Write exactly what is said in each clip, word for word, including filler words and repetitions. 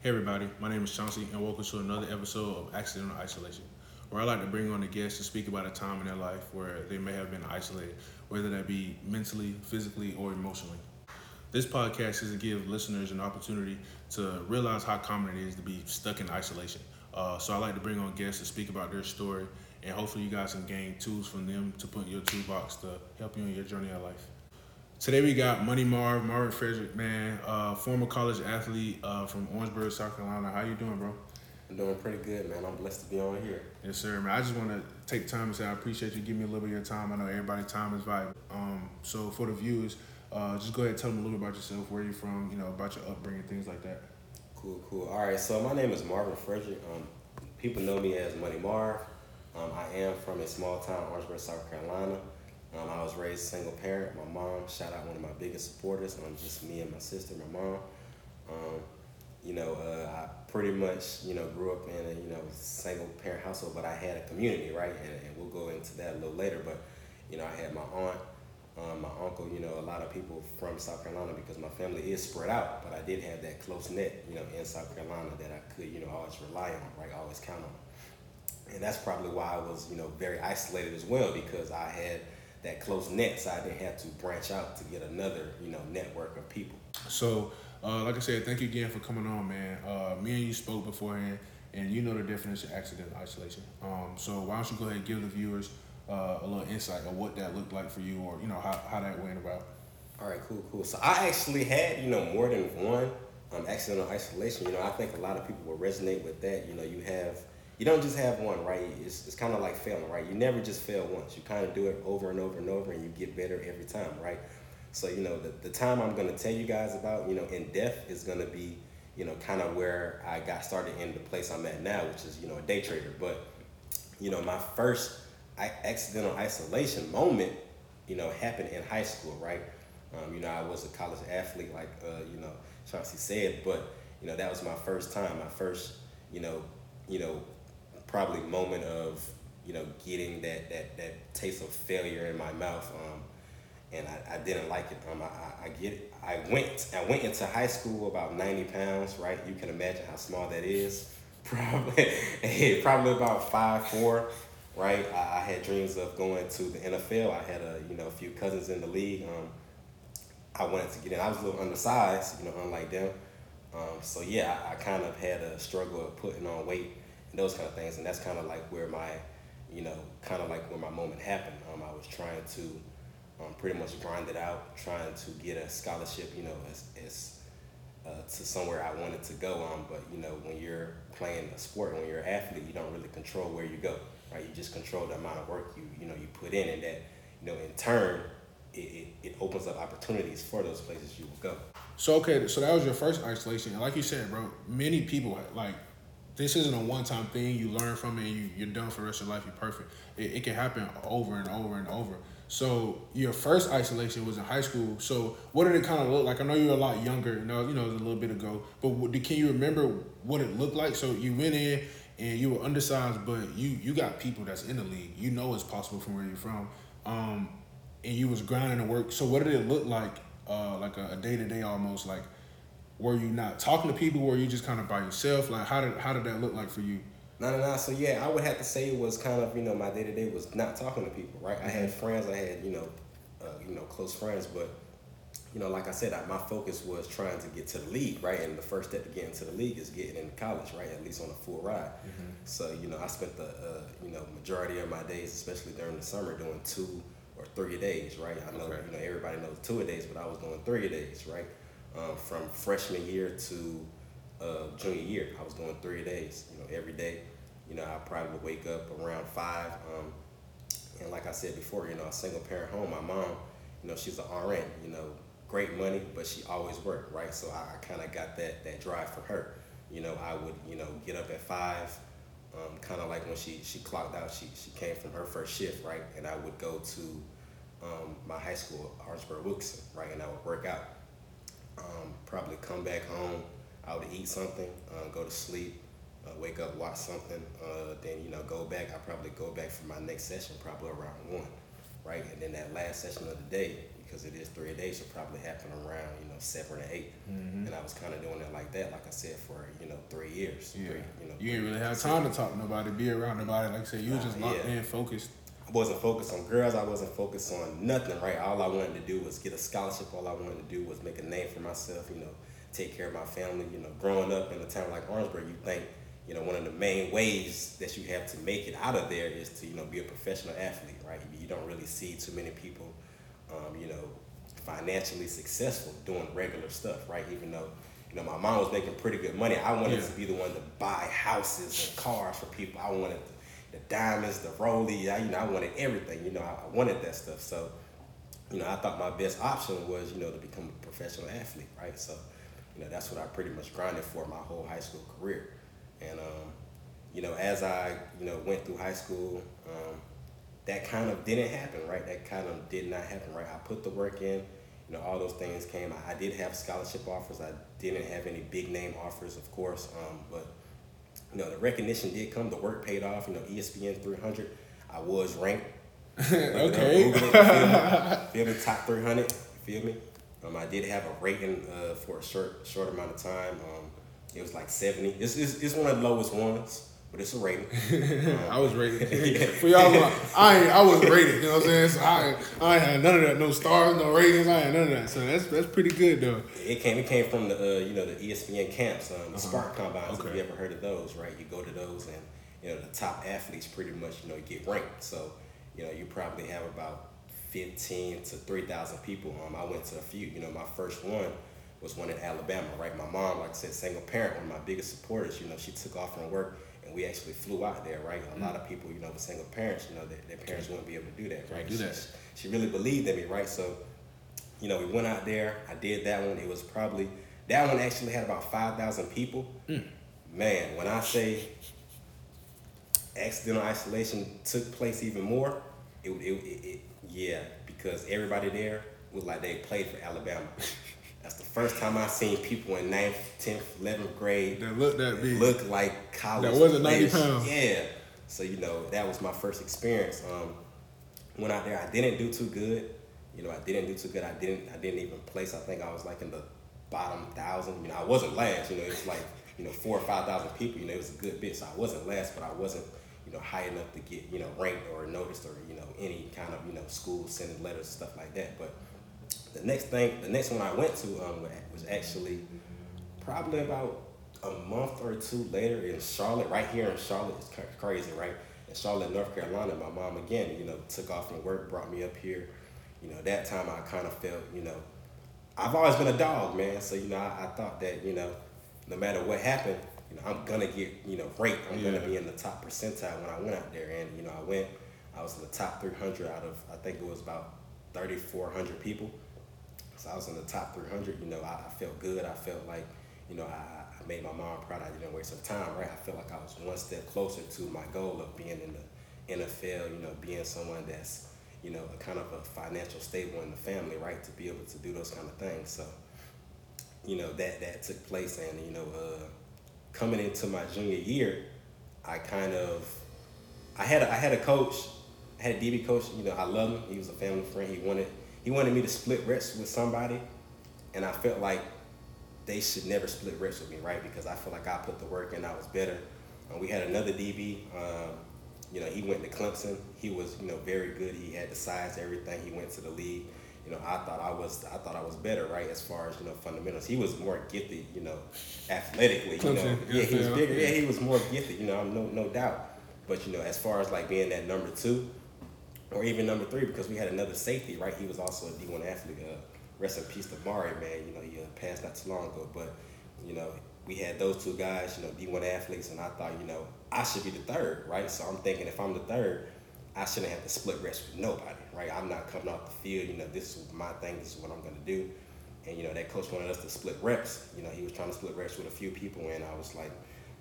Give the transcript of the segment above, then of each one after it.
Hey everybody, my name is Chauncey and welcome to another episode of Accidental Isolation, where I like to bring on the guests to speak about a time in their life where they may have been isolated, whether that be mentally, physically, or emotionally. This podcast is to give listeners an opportunity to realize how common it is to be stuck in isolation. Uh, so I like to bring on guests to speak about their story, and hopefully you guys can gain tools from them to put in your toolbox to help you on your journey of life. Today we got Money Marv, Mari Fredrick, man, uh, former college athlete uh, from Orangeburg, South Carolina. How you doing, bro? I'm doing pretty good, man. I'm blessed to be on here. Yes, sir, man. I just want to take time and say I appreciate you giving me a little bit of your time. I know everybody's time is valuable. Um, so for the viewers, uh, just go ahead and tell them a little bit about yourself, where you're from, you know, about your upbringing, things like that. Cool, cool. All right, so my name is Marvin Fredrick. Um, people know me as Money Marv. Um, I am from a small town, Orangeburg, South Carolina. Um, I was raised single parent. My mom, shout out one of my biggest supporters. Um, just me and my sister, my mom. Um, you know, uh, I pretty much, you know, grew up in a, you know, single parent household, but I had a community, right? And, and we'll go into that a little later. But, you know, I had my aunt, um, my uncle, you know, a lot of people from South Carolina because my family is spread out. But I did have that close knit, you know, in South Carolina that I could, you know, always rely on, right? Always count on. And that's probably why I was, you know, very isolated as well, because I had that close net, so I didn't have to branch out to get another, you know, network of people. So, uh, like I said, thank you again for coming on, man. Uh, me and you spoke beforehand, and you know the definition of accidental isolation. Um, so why don't you go ahead and give the viewers uh, a little insight of what that looked like for you, or you know how, how that went about. All right, cool, cool. So I actually had, you know, more than one um, accidental isolation. You know, I think a lot of people will resonate with that. You know, you have. You don't just have one, right? It's it's kind of like failing, right? You never just fail once. You kind of do it over and over and over, and you get better every time, right? So, you know, the, the time I'm going to tell you guys about, you know, in depth is going to be, you know, kind of where I got started in the place I'm at now, which is, you know, a day trader. But, you know, my first accidental isolation moment, you know, happened in high school, right? Um, you know, I was a college athlete, like, uh, you know, Chauncey said, but, you know, that was my first time, my first, you know, you know, probably moment of, you know, getting that that, that taste of failure in my mouth, um, and I, I didn't like it. Um, I, I get it. I went I went into high school about ninety pounds, right? You can imagine how small that is. Probably probably about five foot four, right? I, I had dreams of going to the N F L. I had a you know a few cousins in the league. Um, I wanted to get in. I was a little undersized, you know, unlike them. Um, so yeah, I, I kind of had a struggle of putting on weight. And those kind of things, and that's kind of like where my, you know, kind of like where my moment happened. Um, I was trying to um, pretty much grind it out, trying to get a scholarship, you know, as, as uh, to somewhere I wanted to go on. But, you know, when you're playing a sport, when you're an athlete, you don't really control where you go, right? You just control the amount of work you, you know, you put in, and that, you know, in turn, it, it, it opens up opportunities for those places you will go. So, okay, so that was your first isolation. And like you said, bro, many people, like, this isn't a one-time thing. You learn from it and you, you're done for the rest of your life. You're perfect. It, it can happen over and over and over. So your first isolation was in high school. So what did it kind of look like? I know you were a lot younger. You know, you know, it was a little bit ago. But what, can you remember what it looked like? So you went in and you were undersized, but you you got people that's in the league. You know it's possible from where you're from. Um, and you was grinding to work. So what did it look like, uh, like a, a day-to-day almost, like, were you not talking to people? Were you just kind of by yourself? Like, how did how did that look like for you? No, no, no. So, yeah, I would have to say it was kind of, you know, my day-to-day was not talking to people, right? Mm-hmm. I had friends. I had, you know, uh, you know, close friends. But, you know, like I said, I, my focus was trying to get to the league, right? And the first step to getting to the league is getting into college, right? At least on a full ride. Mm-hmm. So, you know, I spent the, uh, you know, majority of my days, especially during the summer, doing two or three days, right? I know, okay. You know, everybody knows two-a-days, but I was doing three-a-days, right? Um, from freshman year to uh, junior year, I was doing three days, you know, every day. You know, I probably would wake up around five. Um, and like I said before, you know, a single parent home, my mom, you know, she's an R N, you know, great money, but she always worked, right? So I, I kind of got that, that drive from her. You know, I would, you know, get up at five, um, kind of like when she, she clocked out, she, she came from her first shift, right? And I would go to um, my high school, Hartsburg-Wookson, right? And I would work out. Um, probably come back home, I would eat something, uh, go to sleep, uh, wake up, watch something, uh, then, you know, go back. I probably go back for my next session, probably around one, right? And then that last session of the day, because it is three a day, should probably happen around, you know, seven or eight. Mm-hmm. And I was kind of doing it like that, like I said, for, you know, three years. Yeah. Three, you know, you didn't really have time to talk to nobody, be around nobody. Like I said, you were just locked in, focused. I wasn't focused on girls. I wasn't focused on nothing, right? All I wanted to do was get a scholarship. All I wanted to do was make a name for myself, you know, take care of my family. You know, growing up in a town like Orangeburg, you think, you know, one of the main ways that you have to make it out of there is to, you know, be a professional athlete, right? You don't really see too many people, um, you know, financially successful doing regular stuff, right? Even though, you know, my mom was making pretty good money, I wanted yeah. to be the one to buy houses and cars for people. I wanted the, the diamonds, the Rollie, I, you know, I wanted everything, you know, I, I wanted that stuff. So, you know, I thought my best option was, you know, to become a professional athlete, right? So, you know, that's what I pretty much grinded for my whole high school career. And, um, you know, as I, you know, went through high school, um, that kind of didn't happen, right? That kind of did not happen, right? I put the work in, you know, all those things came. I, I did have scholarship offers. I didn't have any big name offers, of course. Um, but, you know, the recognition did come. The work paid off. You know, E S P N three hundred, I was ranked. Okay. You know, Google, feel me, top three hundred, you feel me? Um, I did have a rating uh, for a short, short amount of time. Um, It was like seventy. It's, it's, it's one of the lowest ones, but it's a rating. Um, I was rated. Yeah. For y'all, I I was rated. You know what I'm saying? So I I had none of that. No stars, no ratings. I had none of that. So that's that's pretty good though. It came it came from the uh, you know the E S P N camps, um, the uh-huh. Spark Combines. Okay. If you ever heard of those, right? You go to those, and you know the top athletes pretty much you know get ranked. So you know you probably have about fifteen to three thousand people. Um, I went to a few. You know my first one was one in Alabama, right? My mom, like I said, single parent, one of my biggest supporters, you know, she took off from work and we actually flew out there, right? Mm-hmm. A lot of people, you know, with single parents, you know, their, their parents wouldn't be able to do that, right? Do she, that. she really believed in me, right? So, you know, we went out there, I did that one. It was probably, that one actually had about five thousand people. Mm. Man, when I say accidental isolation took place even more, it, it, it, it yeah, because everybody there was like they played for Alabama. That's the first time I seen people in ninth, tenth, eleventh grade that looked that big, looked like college. That wasn't ninety pounds. Yeah, so you know that was my first experience. Um, went out there. I didn't do too good. You know, I didn't do too good. I didn't. I didn't even place. I think I was like in the bottom thousand. You know, I wasn't last. You know, it was like you know four or five thousand people. You know, it was a good bit. So I wasn't last, but I wasn't you know high enough to get you know ranked or noticed or you know any kind of you know school sending letters and stuff like that. But The next thing, the next one I went to um, was actually probably about a month or two later in Charlotte, right here in Charlotte. It's crazy, right? In Charlotte, North Carolina, my mom, again, you know, took off from work, brought me up here. You know, that time I kind of felt, you know, I've always been a dog, man. So, you know, I, I thought that, you know, no matter what happened, you know, I'm going to get, you know, ranked. I'm yeah. going to be in the top percentile when I went out there. And, you know, I went, I was in the top three hundred out of, I think it was about thirty-four hundred people. So I was in the top three hundred, you know, I, I felt good. I felt like, you know, I, I made my mom proud. I didn't waste her time, right? I felt like I was one step closer to my goal of being in the N F L, you know, being someone that's, you know, a kind of a financial stable in the family, right? To be able to do those kind of things. So, you know, that, that took place. And, you know, uh, coming into my junior year, I kind of, I had a, I had a coach, I had a D B coach, you know, I loved him. He was a family friend. He wanted He wanted me to split reps with somebody, and I felt like they should never split reps with me, right? Because I felt like I put the work in, I was better. And we had another D B, um, you know, he went to Clemson. He was, you know, very good. He had the size, everything. He went to the league. You know, I thought I was, I thought I was better, right? As far as you know, fundamentals. He was more gifted, you know, athletically. Clemson, you know, yeah, he was bigger. Yeah, he was more gifted. You know, no, no doubt. But you know, as far as like being that number two. Or even number three, because we had another safety, right? He was also a D one athlete. Uh, rest in peace to Mari, man. You know, he uh, passed not too long ago. But, you know, we had those two guys, you know, D one athletes. And I thought, you know, I should be the third, right? So I'm thinking if I'm the third, I shouldn't have to split reps with nobody, right? I'm not coming off the field. You know, this is my thing. This is what I'm going to do. And, you know, that coach wanted us to split reps. You know, he was trying to split reps with a few people. And I was like,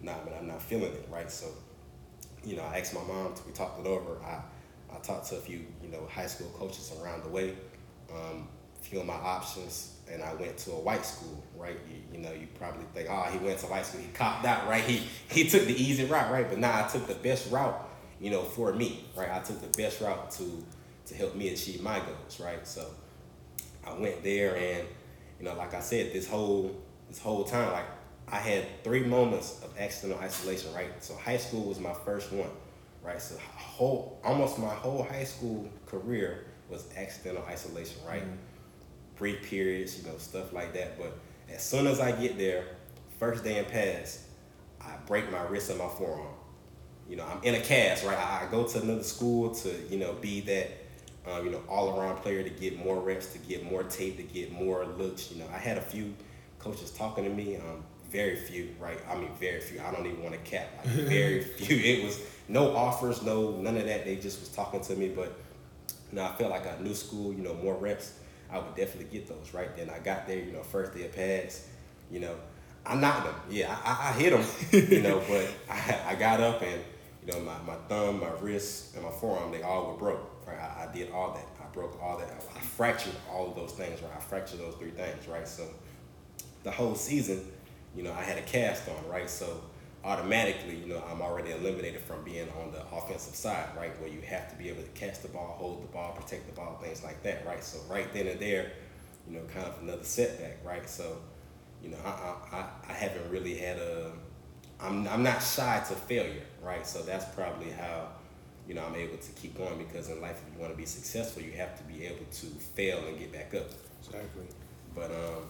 nah, but I'm not feeling it, right? So, you know, I asked my mom. We talked it over. I... I talked to a few, you know, high school coaches around the way, um, a few of my options, and I went to a white school, right? You, you know, you probably think, oh, he went to white school, he copped out, right? He he took the easy route, right? But nah, I took the best route, you know, for me, right? I took the best route to to help me achieve my goals, right? So, I went there, and you know, like I said, this whole this whole time, like I had three moments of accidental isolation, right? So high school was my first one, right? So whole almost my whole high school career was accidental isolation, right? Mm-hmm. Brief periods, you know, stuff like that. But as soon as I get there, first day in pads, I break my wrist and my forearm. You know, I'm in a cast, right? I go to another school to, you know, be that, um, you know, all-around player, to get more reps, to get more tape, to get more looks. You know, I had a few coaches talking to me, um, very few, right? I mean, very few. I don't even want to cap, like very few. It was no offers, no, none of that. They just was talking to me, but you know, I felt like I knew school, you know, more reps, I would definitely get those, right? Then I got there, you know, first day of pads, you know, I knocked them. Yeah, I, I hit them, you know, but I, I got up and, you know, my, my thumb, my wrist, and my forearm, they all were broke, right? I, I did all that. I broke all that. I, I fractured all of those things, right? I fractured those three things, right? So the whole season, you know, I had a cast on, right? So automatically, you know, I'm already eliminated from being on the offensive side, right? Where you have to be able to catch the ball, hold the ball, protect the ball, things like that, right? So right then and there, you know, kind of another setback, right? So, you know, I I, I, I haven't really had a... I'm I'm not shy to failure, right? So that's probably how, you know, I'm able to keep going, because in life, if you want to be successful, you have to be able to fail and get back up. Exactly. But um,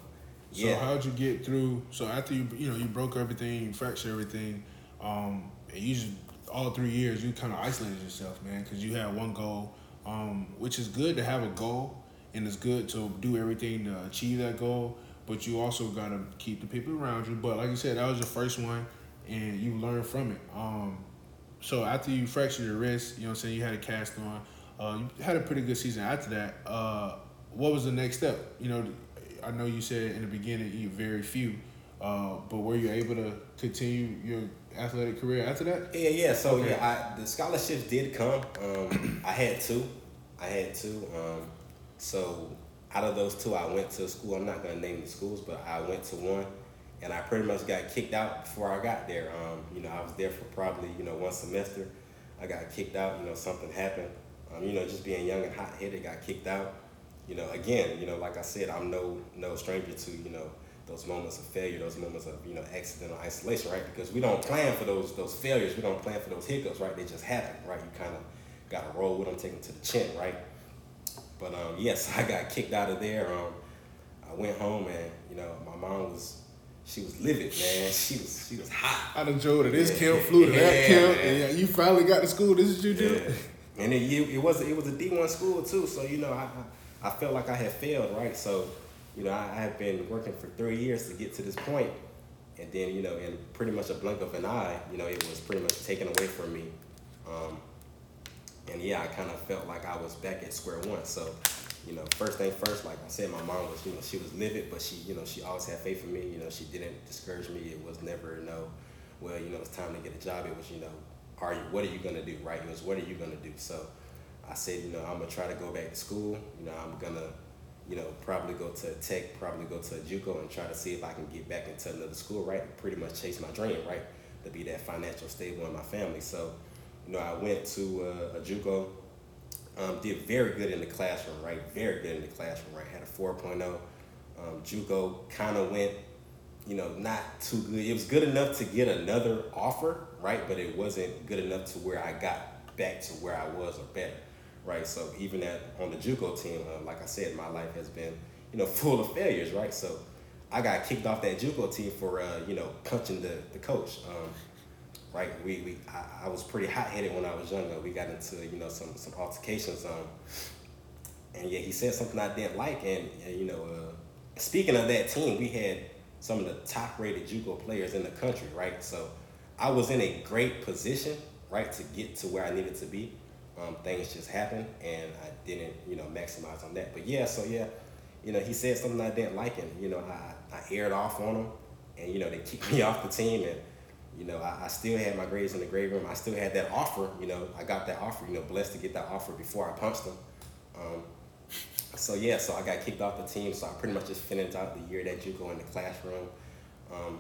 yeah. So how'd you get through? So after you you know you broke everything, you fractured everything, um, and you just, all three years you kind of isolated yourself, man, because you had one goal, um, which is good to have a goal, and it's good to do everything to achieve that goal. But you also gotta keep the people around you. But like you said, that was your first one, and you learn from it. Um, so after you fractured your wrist, you know what I'm saying, you had a cast on, uh, you had a pretty good season after that. Uh, what was the next step? You know, I know you said in the beginning you very few, uh, but were you able to continue your athletic career after that? Yeah, yeah. So okay. yeah, I, the scholarships did come. Um, I had two. I had two. Um, so out of those two, I went to a school. I'm not gonna name the schools, but I went to one. And I pretty much got kicked out before I got there. Um, you know, I was there for probably, you know, one semester. I got kicked out, you know, something happened. Um, you know, just being young and hot-headed, got kicked out. You know, again, you know, like I said, I'm no no stranger to, you know, those moments of failure, those moments of, you know, accidental isolation, right? Because we don't plan for those those failures. We don't plan for those hiccups, right? They just happen, right? You kind of got to roll with them, take them to the chin, right? But, um, yes, I got kicked out of there. Um, I went home, and, you know, my mom was... She was livid, man. She was she was hot. I done drove to this yeah. camp, flew to yeah, that camp, man. And yeah, you finally got to school. This is what you do. Yeah. And it, it was it was a D one school too, so you know I I felt like I had failed, right? So you know I, I had been working for three years to get to this point, and then you know in pretty much a blink of an eye, you know it was pretty much taken away from me, um, and yeah, I kind of felt like I was back at square one. So. You know, first thing first, like I said, my mom was, you know, she was livid, but she, you know, she always had faith in me. You know, she didn't discourage me. It was never, no, well, you know, it's time to get a job. It was, you know, are you, what are you going to do, right? It was, what are you going to do? So I said, you know, I'm going to try to go back to school. You know, I'm going to, you know, probably go to a tech, probably go to a JUCO and try to see if I can get back into another school, right? And pretty much chase my dream, right? To be that financial stable in my family. So, you know, I went to uh, a JUCO. Um, did very good in the classroom, right? Very good in the classroom, right? Had a four point oh. Um, JUCO kind of went, you know, not too good. It was good enough to get another offer, right? But it wasn't good enough to where I got back to where I was or better, right? So even at, on the JUCO team, uh, like I said, my life has been, you know, full of failures, right? So I got kicked off that JUCO team for, uh, you know, punching the, the coach. Um, Right, we we I, I was pretty hot-headed when I was younger. We got into you know some some altercations, um, and yeah, he said something I didn't like. And, and you know, uh, speaking of that team, we had some of the top-rated JUCO players in the country, right? So I was in a great position, right, to get to where I needed to be. Um, things just happened, and I didn't you know maximize on that. But yeah, so yeah, you know, he said something I didn't like, and you know, I I aired off on him, and you know, they kicked me off the team. And You know, I, I still had my grades in the grade room. I still had that offer. You know, I got that offer. You know, blessed to get that offer before I punched them. Um, so, yeah, so I got kicked off the team. So I pretty much just finished out the year that JUCO in the classroom. Um,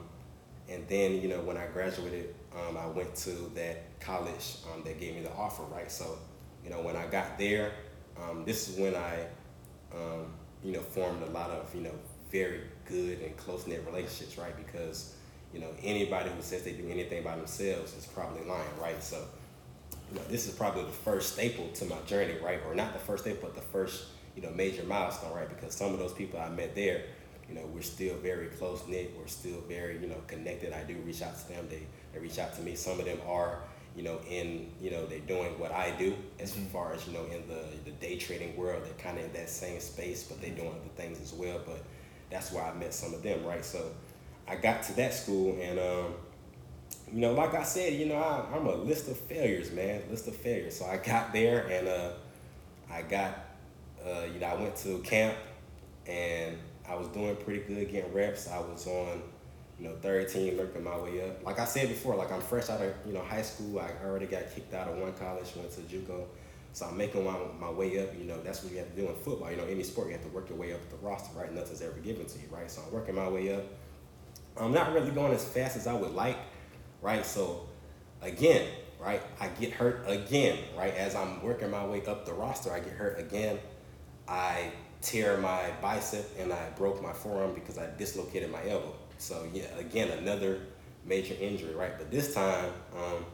and then, you know, when I graduated, um, I went to that college um, that gave me the offer, right? So, you know, when I got there, um, this is when I um, you know, formed a lot of, you know, very good and close-knit relationships, right? Because, you know, anybody who says they do anything by themselves is probably lying, right? So, you know, this is probably the first staple to my journey, right? Or not the first staple, but the first, you know, major milestone, right? Because some of those people I met there, you know, we're still very close-knit. We're still very, you know, connected. I do reach out to them. They, they reach out to me. Some of them are, you know, in, you know, they're doing what I do as mm-hmm. far as, you know, in the, the day trading world. They're kind of in that same space, but they're doing other things as well. But that's why I met some of them, right? So I got to that school and, um, you know, like I said, you know, I, I'm a list of failures, man, list of failures. So I got there and uh, I got, uh, you know, I went to camp and I was doing pretty good, getting reps. I was on, you know, third team, lurking my way up. Like I said before, like I'm fresh out of, you know, high school. I already got kicked out of one college, went to JUCO. So I'm making my, my way up. You know, that's what you have to do in football. You know, any sport, you have to work your way up the roster, right? Nothing's ever given to you, right? So I'm working my way up. I'm not really going as fast as I would like, right? So again, right, I get hurt again, right? As I'm working my way up the roster, I get hurt again. I tear my bicep and I broke my forearm because I dislocated my elbow. So yeah, again, another major injury, right? But this time, um,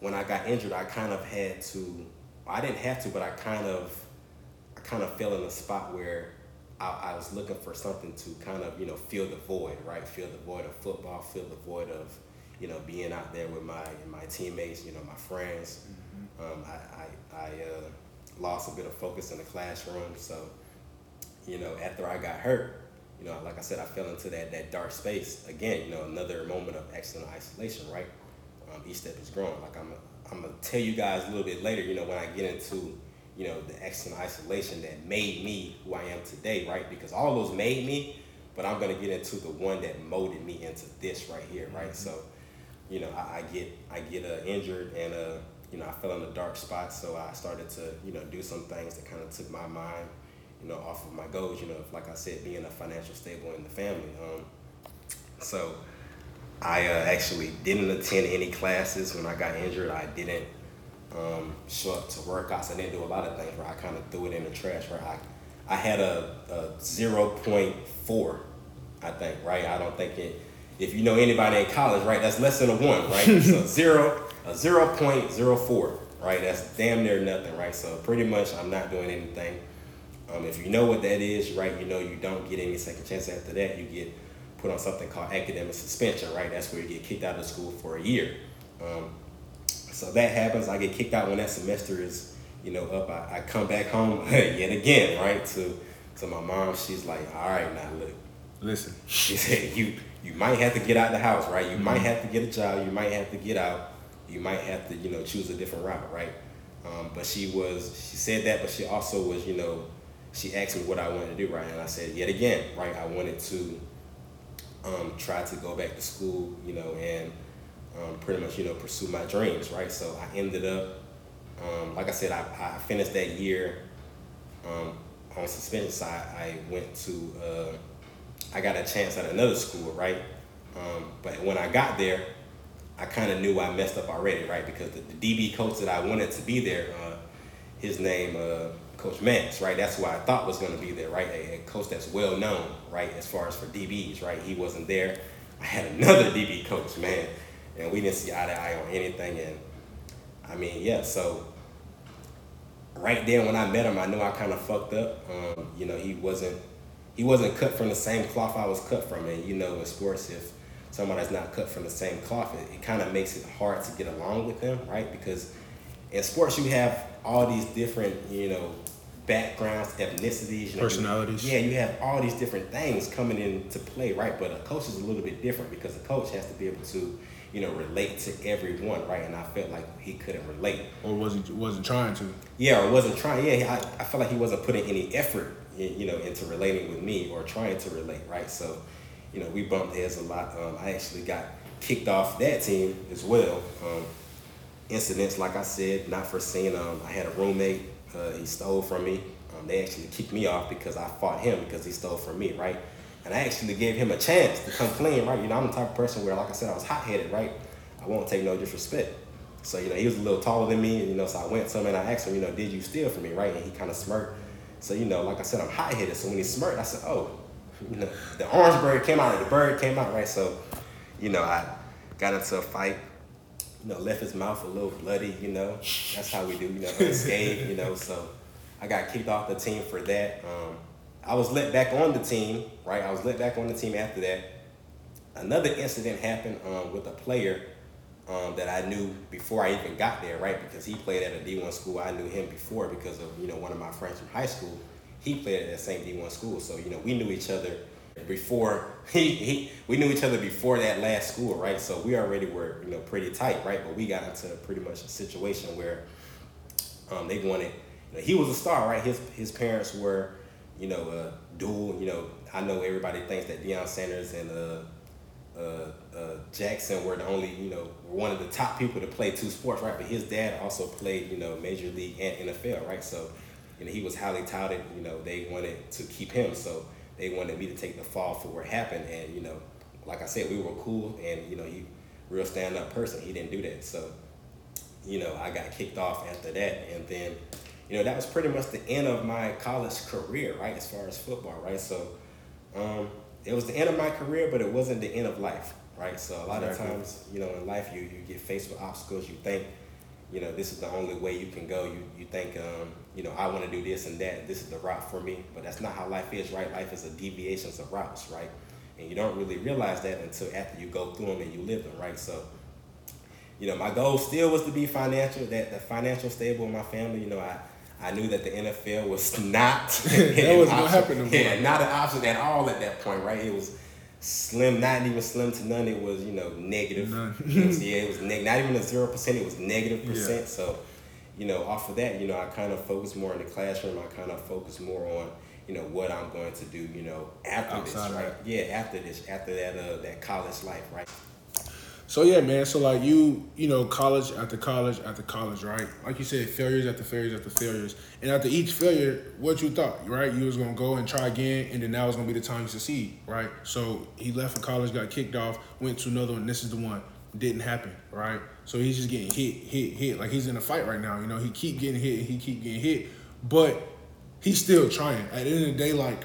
when I got injured, I kind of had to, I didn't have to, but I kind of, I kind of fell in a spot where I, I was looking for something to kind of, you know, fill the void, right? Fill the void of football, fill the void of, you know, being out there with my, my teammates, you know, my friends. Mm-hmm. Um, I, I, I uh, lost a bit of focus in the classroom. So, you know, after I got hurt, you know, like I said, I fell into that, that dark space again. You know, another moment of accidental isolation, right? Um, each step is growing. Like I'm, I'm gonna tell you guys a little bit later. You know, when I get into, you know, the accidental isolation that made me who I am today, right? Because all those made me, but I'm gonna get into the one that molded me into this right here, right? Mm-hmm. So, you know, I, I get, I get uh, injured and uh, you know, I fell in a dark spot. So I started to, you know, do some things that kind of took my mind, you know, off of my goals, you know, like I said, being a financial stable in the family. Um, so I uh, actually didn't attend any classes when I got injured. I didn't um, show up to workouts. I didn't do a lot of things, right? I kind of threw it in the trash, right? I, I had a, a zero point four, I think, right? I don't think it, if you know anybody in college, right, that's less than a one, right? So zero, a zero point zero four, right? That's damn near nothing, right? So pretty much I'm not doing anything. Um, if you know what that is, right, you know you don't get any second chance after that. You get put on something called academic suspension, right? That's where you get kicked out of school for a year. Um, so that happens. I get kicked out when that semester is, you know, up. I, I come back home yet again, right, to to my mom. She's like, all right, now, look. Listen. She said, you, you might have to get out of the house, right? You mm-hmm. might have to get a job. You might have to get out. You might have to, you know, choose a different route, right? Um, but she was, she said that, but she also was, you know, she asked me what I wanted to do, right? And I said, yet again, right? I wanted to um, try to go back to school, you know, and um, pretty much, you know, pursue my dreams, right? So I ended up, um, like I said, I, I finished that year um, on suspension side. I went to, uh, I got a chance at another school, right? Um, but when I got there, I kind of knew I messed up already, right? Because the, the D B coach that I wanted to be there, uh, his name, uh, Coach Mance, right? That's who I thought was going to be there, right? A, a coach that's well known, right? As far as for D Bs, right? He wasn't there. I had another D B coach, man, and we didn't see eye to eye on anything. And I mean, yeah. So right there, when I met him, I knew I kind of fucked up. Um, you know, he wasn't he wasn't cut from the same cloth I was cut from. And you know, in sports, if somebody's not cut from the same cloth, it, it kind of makes it hard to get along with them, right? Because in sports, you have all these different, you know, backgrounds, ethnicities, you know, personalities. Yeah, you have all these different things coming into play, right? But a coach is a little bit different because a coach has to be able to, you know, relate to everyone, right? And I felt like he couldn't relate, or wasn't wasn't trying to. Yeah, or wasn't trying. Yeah, I I felt like he wasn't putting any effort, you know, into relating with me or trying to relate, right? So, you know, we bumped heads a lot. Um, I actually got kicked off that team as well. Um, Incidents, like I said, not foreseen. Um, I had a roommate. Uh, he stole from me. Um, they actually kicked me off because I fought him because he stole from me, right? And I actually gave him a chance to come clean, right? You know, I'm the type of person where, like I said, I was hot-headed, right? I won't take no disrespect. So, you know, he was a little taller than me, and, you know, so I went to him and I asked him, you know, did you steal from me, right? And he kind of smirked. So, you know, like I said, I'm hot-headed. So when he smirked, I said, oh, you know, the Orangeburg came out, the bird came out, right? So, you know, I got into a fight, you know, left his mouth a little bloody, you know. That's how we do, you know, unscathed, you know. So I got kicked off the team for that. Um, I was let back on the team, right? I was let back on the team after that. Another incident happened um, with a player um, that I knew before I even got there, right? Because he played at a D one school. I knew him before because of, you know, one of my friends from high school. He played at that same D one school. So, you know, we knew each other before. He, he we knew each other before that last school, right? So we already were, you know, pretty tight, right? But we got into pretty much a situation where um, they wanted, you know, he was a star, right? His his parents were, you know, uh, dual, you know, I know everybody thinks that Deion Sanders and uh, Uh, uh, Jackson were the only, you know, one of the top people to play two sports, right? But his dad also played, you know, Major League and N F L, right? So, you know, he was highly touted. You know, they wanted to keep him, so they wanted me to take the fall for what happened. And, you know, like I said, we were cool, and, you know, he real stand-up person. He didn't do that. So, you know, I got kicked off after that. And then, you know, that was pretty much the end of my college career, right, as far as football, right? So, um, it was the end of my career, but it wasn't the end of life, right? So a lot exactly. of times, you know, in life, you, you get faced with obstacles. You think, you know, this is the only way you can go. You you think, um, you know, I want to do this and that. This is the route for me. But that's not how life is, right? Life is a deviations of routes, right? And you don't really realize that until after you go through them and you live them, right? So, you know, my goal still was to be financial, that the financial stable in my family. You know, I... I knew that the N F L was not that was not happening. Yeah, not an option at all at that point, right? It was slim, not even slim to none. It was, you know, negative. It was, yeah, it was neg- not even a zero percent. It was negative percent. Yeah. So, you know, off of that, you know, I kind of focused more on the classroom. I kind of focused more on, you know, what I'm going to do, you know, after Outside this, right? Yeah, after this, after that, uh, that college life, right? So, yeah, man, so, like, you, you know, college after college after college, right? Like you said, failures after failures after failures. And after each failure, what you thought, right? You was going to go and try again, and then now was going to be the time you succeed, right? So he left for college, got kicked off, went to another one. This is the one. Didn't happen, right? So he's just getting hit, hit, hit. Like, he's in a fight right now. You know, he keep getting hit, he keep getting hit. But he's still trying. At the end of the day, like,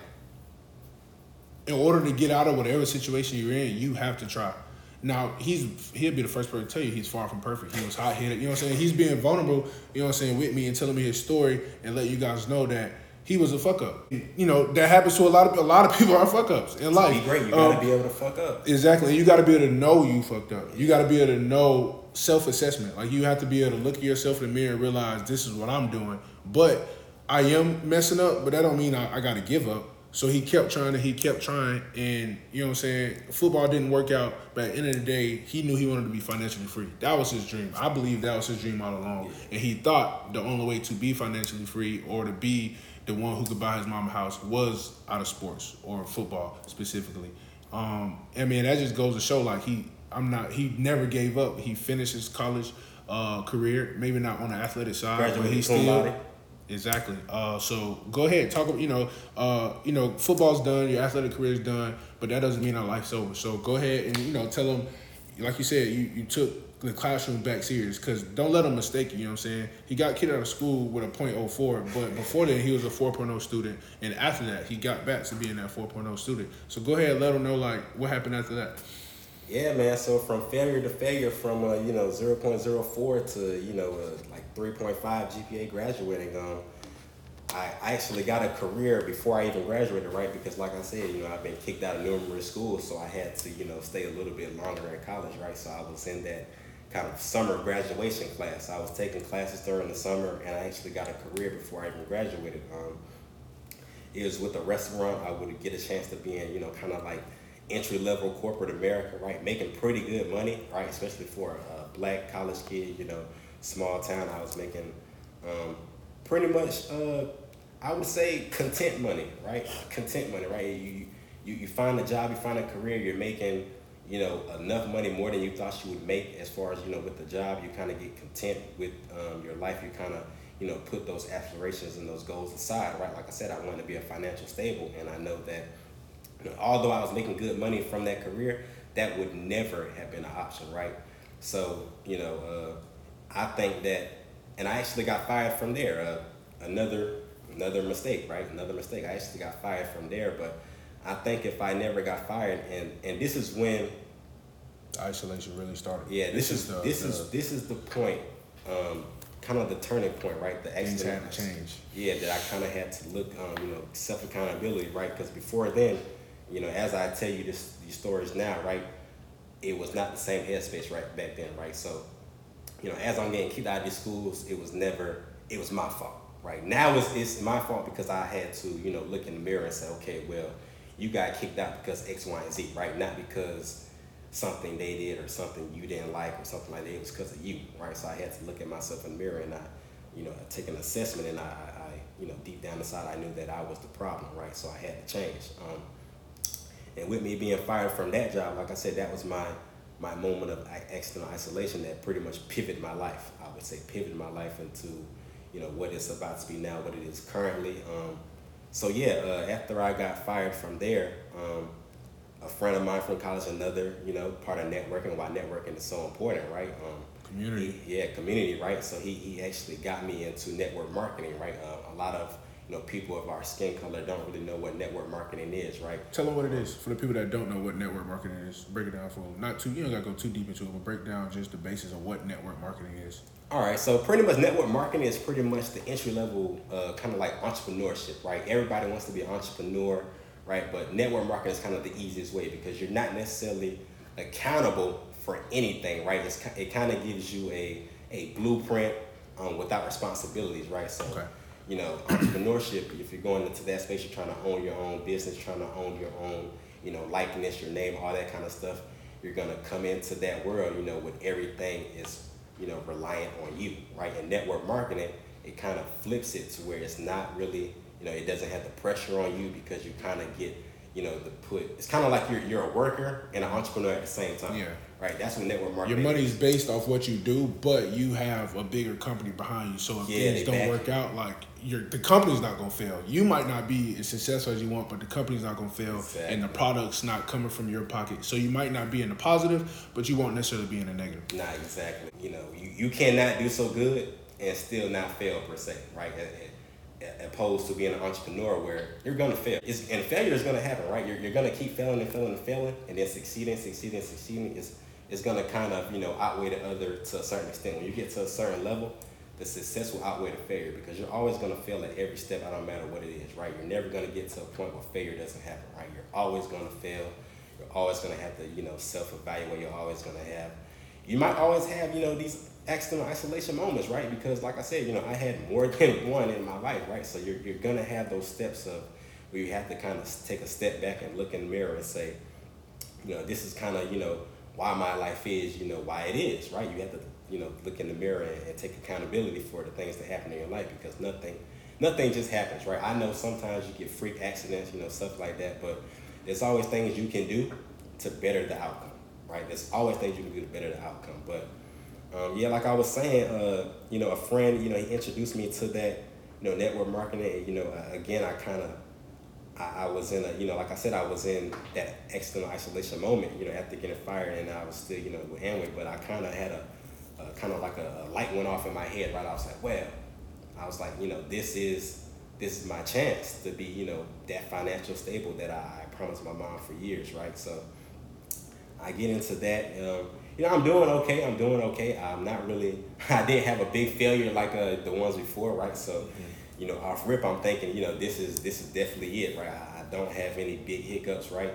in order to get out of whatever situation you're in, you have to try. Now, he's he'll be the first person to tell you he's far from perfect. He was hot-headed. You know what I'm saying? He's being vulnerable, you know what I'm saying, with me and telling me his story and letting you guys know that he was a fuck-up. You know, that happens to a lot of a lot of people are fuck-ups in life. To be great, you um, got to be able to fuck up. Exactly. And you got to be able to know you fucked up. You got to be able to know self-assessment. Like, you have to be able to look at yourself in the mirror and realize this is what I'm doing. But I am messing up, but that don't mean I, I got to give up. So he kept trying and he kept trying and, you know what I'm saying, football didn't work out, but at the end of the day, he knew he wanted to be financially free. That was his dream. I believe that was his dream all along. And he thought the only way to be financially free or to be the one who could buy his mama a house was out of sports or football specifically. Um, I mean, that just goes to show, like, he I'm not he never gave up. He finished his college uh, career, maybe not on the athletic side, Graduated but he still... Exactly. Uh, so go ahead, talk about, you know, uh, you know, football's done, your athletic career's done, but that doesn't mean our life's over. So go ahead and, you know, tell them, like you said, you, you took the classroom back serious because don't let them mistake you, you know what I'm saying? He got kicked out of school with a point oh four, but before then he was a four point oh student, and after that he got back to being that four point oh student. So go ahead and let them know, like, what happened after that. Yeah, man. So from failure to failure, from uh, you know zero point zero four to you know uh, like three point five G P A graduating, um, I actually got a career before I even graduated, right? Because like I said, you know I've been kicked out of numerous schools, so I had to you know stay a little bit longer in college, right? So I was in that kind of summer graduation class. I was taking classes during the summer, and I actually got a career before I even graduated. Um, it was with a restaurant. I would get a chance to be in, you know, kind of like entry-level corporate America, right? Making pretty good money, right? Especially for a black college kid, you know, small town. I was making um, pretty much, uh, I would say, content money, right? Content money, right? You, you you find a job, you find a career, you're making, you know, enough money more than you thought you would make as far as, you know, with the job. You kind of get content with um, your life. You kind of, you know, put those aspirations and those goals aside, right? Like I said, I wanted to be a financial stable, and I know that although I was making good money from that career, that would never have been an option, right? So, you know, uh, I think that, and I actually got fired from there. Uh, another another mistake, right? Another mistake. I actually got fired from there, but I think if I never got fired, and, and this is when the isolation really started. Yeah, this, this is, is the, this the, is this is the point, um, kind of the turning point, right? The things had to change. Yeah, that I kind of had to look, um, you know, self accountability, right? Because before then, you know, as I tell you this, these stories now, right? It was not the same headspace right back then, right? So, you know, as I'm getting kicked out of these schools, it was never, it was my fault, right? Now it's it's my fault because I had to, you know, look in the mirror and say, okay, well, you got kicked out because X, Y, and Z, right? Not because something they did or something you didn't like or something like that. It was because of you, right? So I had to look at myself in the mirror and I, you know, I took an assessment and I, I, you know, deep down inside, I knew that I was the problem, right? So I had to change. Um, and with me being fired from that job, like I said, that was my, my moment of accidental isolation that pretty much pivoted my life. I would say pivoted my life into, you know, what it's about to be now, what it is currently. Um, So yeah, uh, after I got fired from there, um, a friend of mine from college, another, you know, part of networking, why networking is so important, right? Um, community. He, yeah, community, right? So he, he actually got me into network marketing, right? Uh, a lot of, you know, people of our skin color don't really know what network marketing is, right? Tell them what it is. For the people that don't know what network marketing is, break it down for them. Not too, you don't gotta go too deep into it, but break down just the basis of what network marketing is. All right, so pretty much network marketing is pretty much the entry level, uh, kind of like entrepreneurship, right? Everybody wants to be an entrepreneur, right? But network marketing is kind of the easiest way because you're not necessarily accountable for anything, right? It's, it kind of gives you a, a blueprint um, without responsibilities, right? So, okay. You know, entrepreneurship, if you're going into that space, you're trying to own your own business, trying to own your own, you know, likeness, your name, all that kind of stuff. You're going to come into that world, you know, with everything is, you know, reliant on you, right? And network marketing, it kind of flips it to where it's not really, you know, it doesn't have the pressure on you because you kind of get, you know, the put, it's kind of like you're you're a worker and an entrepreneur at the same time, yeah. Right? That's what network marketing Your money's is. Based off what you do, but you have a bigger company behind you. So if yeah, things don't work it. out, like your the company's not going to fail. You might not be as successful as you want, but the company's not going to fail. Exactly. And the product's not coming from your pocket. So you might not be in the positive, but you won't necessarily be in the negative. Not exactly. You know, you, you cannot do so good and still not fail per se, right? It, it, opposed to being an entrepreneur where you're going to fail. It's, and failure is going to happen, right? You're, you're going to keep failing and failing and failing and then succeeding, succeeding, succeeding. It's, it's going to kind of, you know, outweigh the other to a certain extent. When you get to a certain level, the success will outweigh the failure because you're always going to fail at every step. I don't matter what it is, right? You're never going to get to a point where failure doesn't happen, right? You're always going to fail. You're always going to have to, you know, self-evaluate. You're always going to have, you might always have, you know, these accidental isolation moments, right? Because like I said, you know, I had more than one in my life, right? So you're, you're going to have those steps of where you have to kind of take a step back and look in the mirror and say, you know, this is kind of, you know, why my life is, you know, why it is, right? You have to, you know, look in the mirror and, and take accountability for the things that happen in your life because nothing, nothing just happens, right? I know sometimes you get freak accidents, you know, stuff like that, but there's always things you can do to better the outcome, right? There's always things you can do to better the outcome, but Um, yeah, like I was saying, uh, you know, a friend, you know, he introduced me to that, you know, network marketing. And, you know, uh, again, I kind of, I, I was in a, you know, like I said, I was in that external isolation moment, you know, after getting fired and I was still, you know, with Amway, but I kind of had a, a kind of like a, a light went off in my head, right? I was like, well, I was like, you know, this is, this is my chance to be, you know, that financial stable that I, I promised my mom for years, right? So I get into that, um, you know, I'm doing okay. I'm doing okay. I'm not really, I didn't have a big failure like uh, the ones before, right? So, mm-hmm. you know, off rip, I'm thinking, you know, this is this is definitely it, right? I, I don't have any big hiccups, right?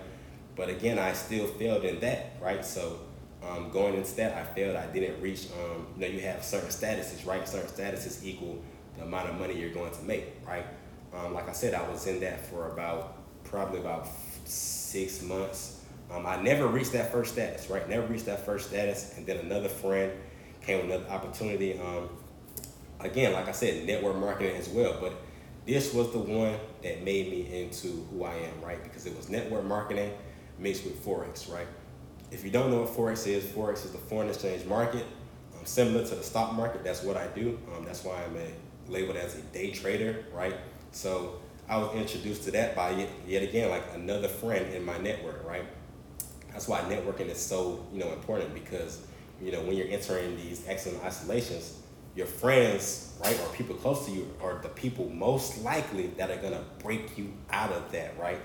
But again, I still failed in that, right? So um, going into that, I failed. I didn't reach, um, you know, you have certain statuses, right? Certain statuses equal the amount of money you're going to make, right? Um, like I said, I was in that for about, probably about six months. Um, I never reached that first status, right? Never reached that first status. And then another friend came with another opportunity. Um, again, like I said, network marketing as well. But this was the one that made me into who I am, right? Because it was network marketing mixed with Forex, right? If you don't know what Forex is, Forex is the foreign exchange market. Um, similar to the stock market, that's what I do. Um, that's why I'm a, labeled as a day trader, right? So I was introduced to that by yet, yet again, like another friend in my network, right? That's why networking is so, you know, important because, you know, when you're entering these accidental isolations, your friends, right, or people close to you are the people most likely that are gonna break you out of that, right?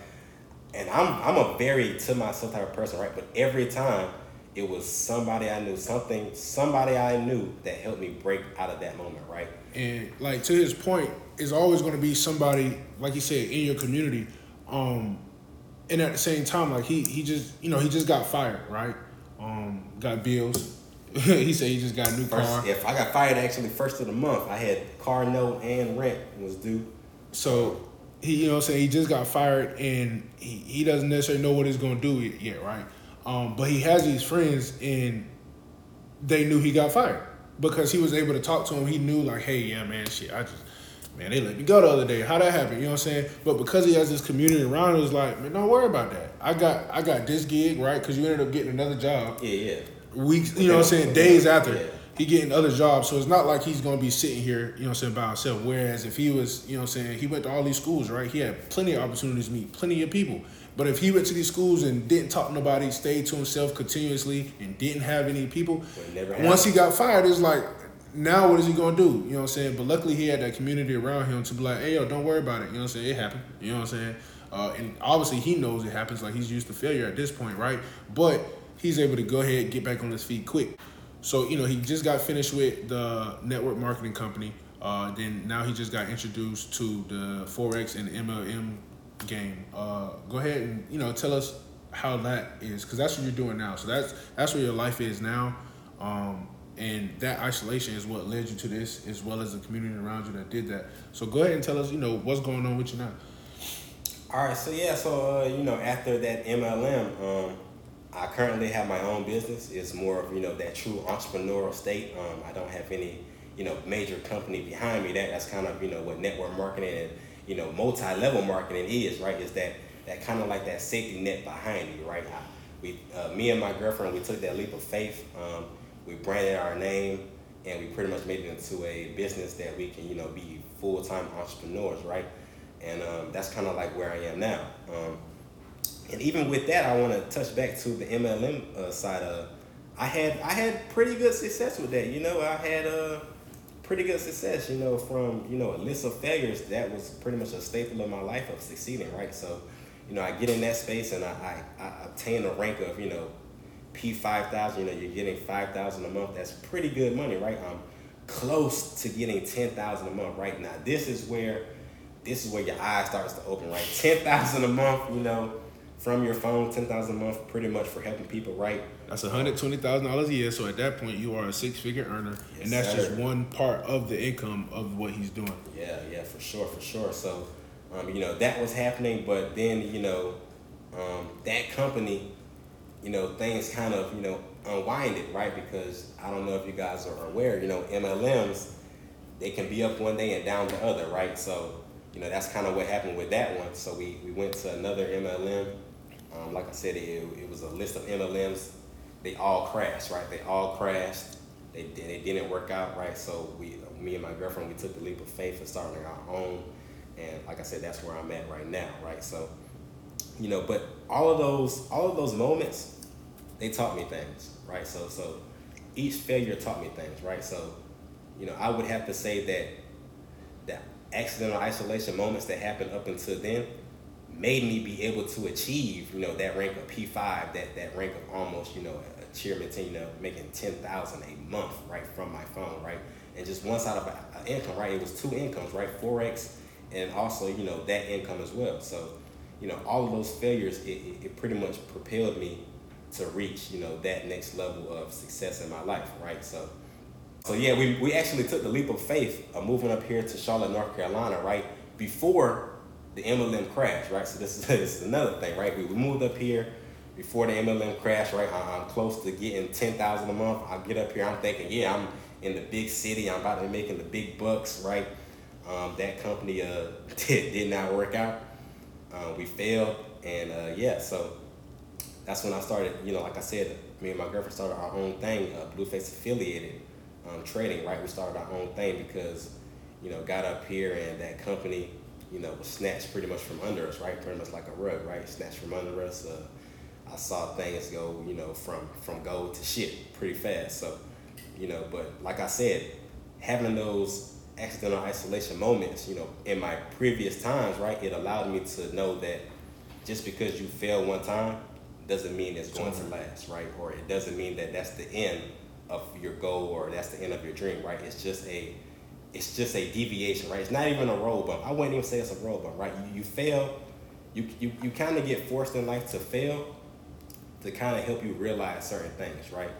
And I'm I'm a very to myself type of person, right? But every time it was somebody I knew, something, somebody I knew that helped me break out of that moment, right? And like to his point, it's always gonna be somebody, like he said, in your community. Um, and at the same time, like he he just you know he just got fired, right? Um, got bills. He said he just got a new first, car. If I got fired actually first of the month, I had car note and rent was due. So he, you know, say so he just got fired, and he, he doesn't necessarily know what he's gonna do yet, right? Um, but he has these friends, and they knew he got fired because he was able to talk to him. He knew like, hey, yeah, man, shit, I just. Man, they let me go the other day. How that happened? You know what I'm saying? But because he has this community around, it was like, man, don't worry about that. I got, I got this gig, right? Because you ended up getting another job. Yeah, yeah. Weeks, you know what I'm saying? Days after, yeah. He getting other jobs. So it's not like he's gonna be sitting here, you know what I'm saying, by himself. Whereas if he was, you know what I'm saying, he went to all these schools, right? He had plenty of opportunities to meet plenty of people. But if he went to these schools and didn't talk to nobody, stayed to himself continuously, and didn't have any people, never once he got fired, it's like. Now what is he gonna do? You know what I'm saying? But luckily he had that community around him to be like, hey yo, don't worry about it. You know what I'm saying? It happened. You know what I'm saying? Uh, and obviously he knows it happens. Like he's used to failure at this point, right? But he's able to go ahead and get back on his feet quick. So, you know, he just got finished with the network marketing company. Uh, then now he just got introduced to the Forex and M L M game. Uh, go ahead and, you know, tell us how that is. Cause that's what you're doing now. So that's, that's where your life is now. Um, And that isolation is what led you to this, as well as the community around you that did that. So go ahead and tell us, you know, what's going on with you now. All right. So, yeah. So, uh, you know, after that M L M, um, I currently have my own business. It's more of, you know, that true entrepreneurial state. Um, I don't have any, you know, major company behind me. That That's kind of, you know, what network marketing and, you know, multi-level marketing is, right? Is that that kind of like that safety net behind you, right? I, we, uh, me and my girlfriend, we took that leap of faith. Um, We branded our name, and we pretty much made it into a business that we can, you know, be full-time entrepreneurs, right? And um, that's kind of like where I am now. Um, and even with that, I want to touch back to the M L M uh, side of. I had I had pretty good success with that, you know. I had a uh, pretty good success, you know, from you know a list of failures that was pretty much a staple of my life of succeeding, right? So, you know, I get in that space and I I, I obtain the rank of, you know. P five thousand, you know, you're getting five thousand a month. That's pretty good money, right? I'm close to getting ten thousand a month right now. This is where, this is where your eye starts to open, right? ten thousand a month, you know, from your phone, ten thousand a month, pretty much for helping people, right? That's one hundred twenty thousand dollars a year. So at that point, you are a six-figure earner, yes, and that's sir. Just one part of the income of what he's doing. Yeah, yeah, for sure, for sure. So, um, you know, that was happening, but then, you know, um, that company. You know, things kind of, you know, unwind it, right? Because I don't know if you guys are aware, you know, M L Ms, they can be up one day and down the other, right? So, you know, that's kind of what happened with that one. So we, we went to another M L M. Um, like I said, it, it was a list of M L Ms. They all crashed, right? They all crashed. They, they didn't work out, right? So we, me and my girlfriend, we took the leap of faith of starting our own. And like I said, that's where I'm at right now, right? So, you know, but all of those, all of those moments, they taught me things, right? So so each failure taught me things, right? So, you know, I would have to say that the accidental isolation moments that happened up until then made me be able to achieve, you know, that rank of P five, that, that rank of almost, you know, a chairman, you know, making ten thousand a month, right, from my phone, right? And just one side of an income, right? It was two incomes, right? Forex and also, you know, that income as well. So, you know, all of those failures, it, it, it pretty much propelled me to reach, you know, that next level of success in my life, right? So, so yeah, we, we actually took the leap of faith of moving up here to Charlotte, North Carolina, right? Before the M L M crash, right? So this is, this is another thing, right? We moved up here before the M L M crash, right? I, I'm close to getting ten thousand a month. I get up here, I'm thinking, yeah, I'm in the big city. I'm about to be making the big bucks, right? Um, that company uh, did, did not work out. Uh, we failed, and uh, yeah, so that's when I started, you know, like I said, me and my girlfriend started our own thing, uh, Blueface Affiliated um, Trading, right? We started our own thing because, you know, got up here and that company, you know, was snatched pretty much from under us, right? Pretty much like a rug, right? Snatched from under us. Uh, I saw things go, you know, from, from gold to shit pretty fast. So, you know, but like I said, having those accidental isolation moments, you know, in my previous times, right, it allowed me to know that just because you fail one time doesn't mean it's going to last, right? Or it doesn't mean that that's the end of your goal or that's the end of your dream, right? It's just a, it's just a deviation, right? It's not even a road bump. I wouldn't even say it's a road bump, right? You, you fail, you you, you kind of get forced in life to fail to kind of help you realize certain things, right?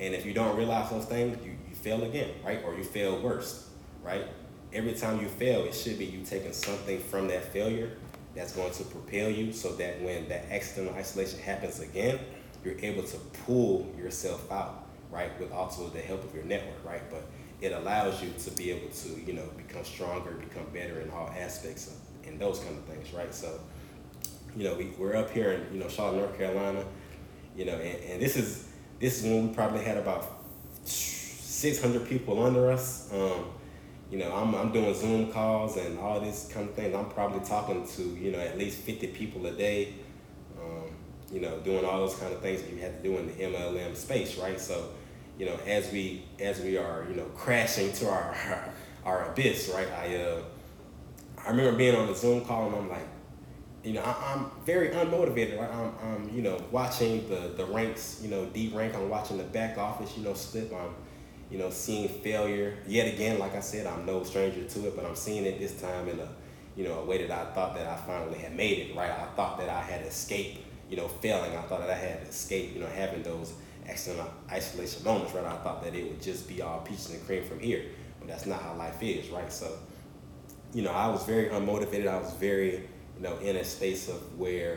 And if you don't realize those things, you, you fail again, right? Or you fail worse, right? Every time you fail, it should be you taking something from that failure that's going to propel you so that when that accidental isolation happens again, you're able to pull yourself out, right? With also the help of your network, right? But it allows you to be able to, you know, become stronger, become better in all aspects of, and those kind of things, right? So, you know, we, we're up here in, you know, Charlotte, North Carolina, you know, and, and this is, this is when we probably had about six hundred people under us. Um, You know, I'm I'm doing Zoom calls and all this kind of thing. I'm probably talking to, you know, at least fifty people a day, um, you know, doing all those kind of things that you have to do in the M L M space, right? So, you know, as we as we are, you know, crashing to our our, our abyss, right? I uh, I remember being on the Zoom call and I'm like, you know, I, I'm very unmotivated, right? I'm I'm you know watching the the ranks, you know, D-rank. I'm watching the back office, you know, slip. I'm You know, seeing failure yet again. Like I said, I'm no stranger to it, but I'm seeing it this time in a, you know, a way that I thought that I finally had made it, right? I thought that I had escaped, you know, failing. I thought that I had escaped, you know, having those accidental isolation moments, right? I thought that it would just be all peaches and cream from here, but that's not how life is, right? So, you know, I was very unmotivated. I was very, you know, in a space of where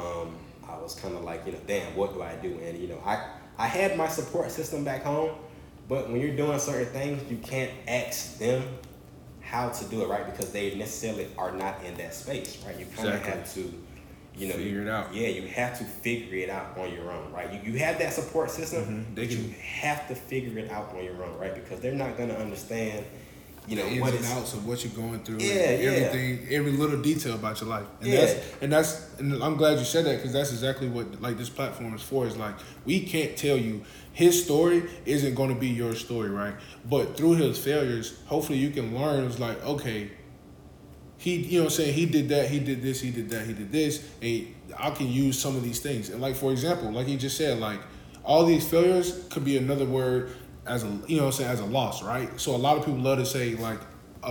um, I was kind of like, you know, damn, what do I do? And you know, I I had my support system back home. But when you're doing certain things, you can't ask them how to do it, right? Because they necessarily are not in that space, right? You kind of exactly. have to, you know, figure it out. Yeah, you have to figure it out on your own, right? You you have that support system, mm-hmm. they but can, you have to figure it out on your own, right? Because they're not going to understand, you know, the ins what and outs of what you're going through, yeah, and everything, yeah. every little detail about your life, and yeah. that's and that's and I'm glad you said that because that's exactly what like this platform is for. Is like we can't tell you his story isn't going to be your story, right? But through his failures, hopefully you can learn. It's like okay, he, you know, what I'm saying he did that, he did this, he did that, he did this, and I can use some of these things. And like for example, like he just said, like all these failures could be another word. As a you know what I'm saying, as a loss, right? So a lot of people love to say like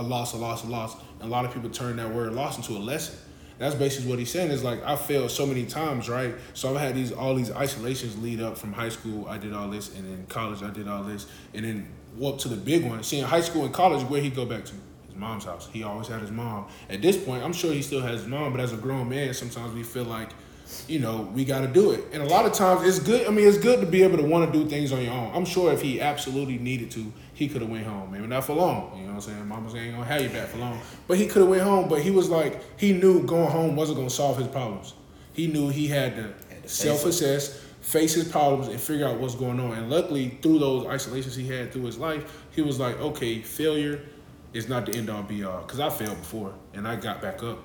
a loss, a loss, a loss. And a lot of people turn that word loss into a lesson. That's basically what he's saying is like I failed so many times, right? So I've had these all these isolations lead up from high school, I did all this, and then college I did all this, and then up to the big one. See in high school and college, where he go back to? His mom's house. He always had his mom. At this point, I'm sure he still has his mom, but as a grown man, sometimes we feel like you know, we got to do it. And a lot of times it's good. I mean, it's good to be able to want to do things on your own. I'm sure if he absolutely needed to, he could have went home. Maybe not for long. You know what I'm saying? Mama's ain't going to have you back for long. But he could have went home. But he was like, he knew going home wasn't going to solve his problems. He knew he had to, had to self-assess, face, face his problems, and figure out what's going on. And luckily, through those isolations he had through his life, he was like, okay, failure is not the end-all be-all. Because I failed before, and I got back up.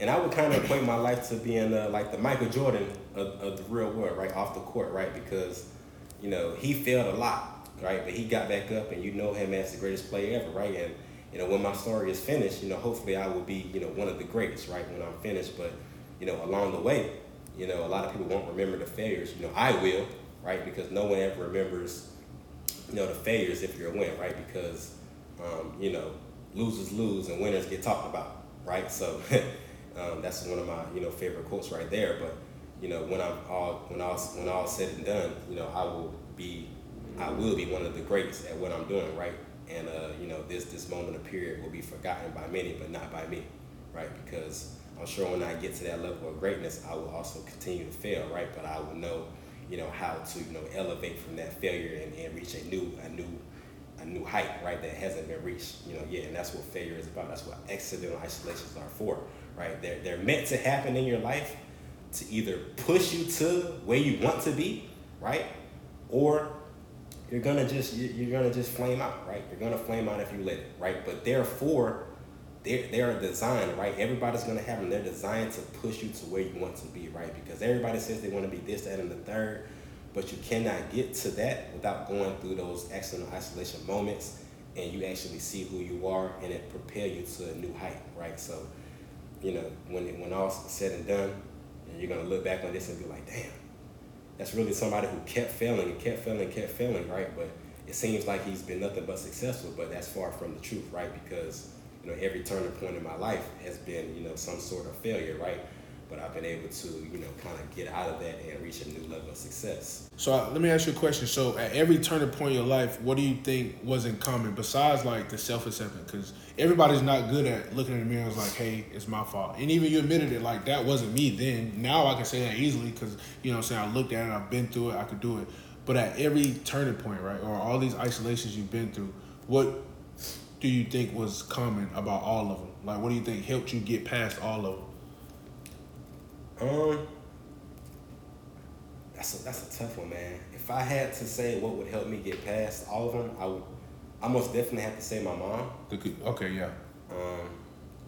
And I would kind of equate my life to being uh, like the Michael Jordan of, of the real world, right? Off the court, right? Because, you know, he failed a lot, right? But he got back up and you know him as the greatest player ever, right? And, you know, when my story is finished, you know, hopefully I will be, you know, one of the greatest, right? When I'm finished. But, you know, along the way, you know, a lot of people won't remember the failures. You know, I will, right? Because no one ever remembers, you know, the failures if you're a winner, right? Because, um, you know, losers lose and winners get talked about, right? So... Um, that's one of my, you know, favorite quotes right there. But, you know, when I'm all when all when all said and done, you know, I will be I will be one of the greatest at what I'm doing, right? And uh, you know, this this moment of period will be forgotten by many, but not by me, right? Because I'm sure when I get to that level of greatness, I will also continue to fail, right? But I will know, you know, how to, you know, elevate from that failure and, and reach a new a new a new height, right? That hasn't been reached, you know, yet. And that's what failure is about. That's what accidental isolations are for. Right, they're, they're meant to happen in your life to either push you to where you want to be, right, or you're gonna just you're gonna just flame out, right? You're gonna flame out if you let it, right? But therefore, they they are designed, right? Everybody's gonna have them. They're designed to push you to where you want to be, right? Because everybody says they want to be this, that, and the third, but you cannot get to that without going through those accidental isolation moments and you actually see who you are, and it propels you to a new height, right? So, you know, when it, when all's said and done, and you're gonna look back on this and be like, damn, that's really somebody who kept failing and kept failing and kept failing, right? But it seems like he's been nothing but successful, but that's far from the truth, right? Because, you know, every turning point in my life has been, you know, some sort of failure, right? But I've been able to, you know, kind of get out of that and reach a new level of success. So uh, let me ask you a question. So at every turning point in your life, what do you think wasn't common besides like the self-acceptance? Because everybody's not good at looking in the mirror and was like, hey, it's my fault. And even you admitted it, like that wasn't me then. Now I can say that easily because, you know what I'm saying, I looked at it, I've been through it, I could do it. But at every turning point, right, or all these isolations you've been through, what do you think was common about all of them? Like, what do you think helped you get past all of them? Um, that's a, that's a tough one, man. If I had to say what would help me get past all of them, I would, I most definitely have to say my mom. Okay, yeah. Um,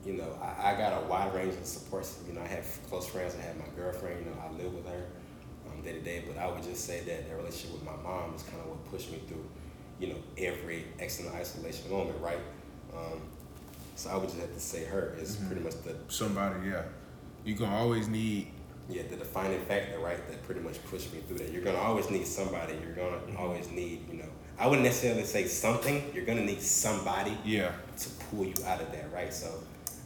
you know, I, I got a wide range of support. You know, I have close friends. I have my girlfriend. You know, I live with her um, day to day. But I would just say that that relationship with my mom is kind of what pushed me through, you know, every accidental isolation moment, right? Um, so I would just have to say her is mm-hmm. pretty much the somebody, yeah. You're going to always need... Yeah, the defining factor, right, that pretty much pushed me through that. You're going to always need somebody. You're going to mm-hmm. always need, you know... I wouldn't necessarily say something. You're going to need somebody yeah. to pull you out of that, right? So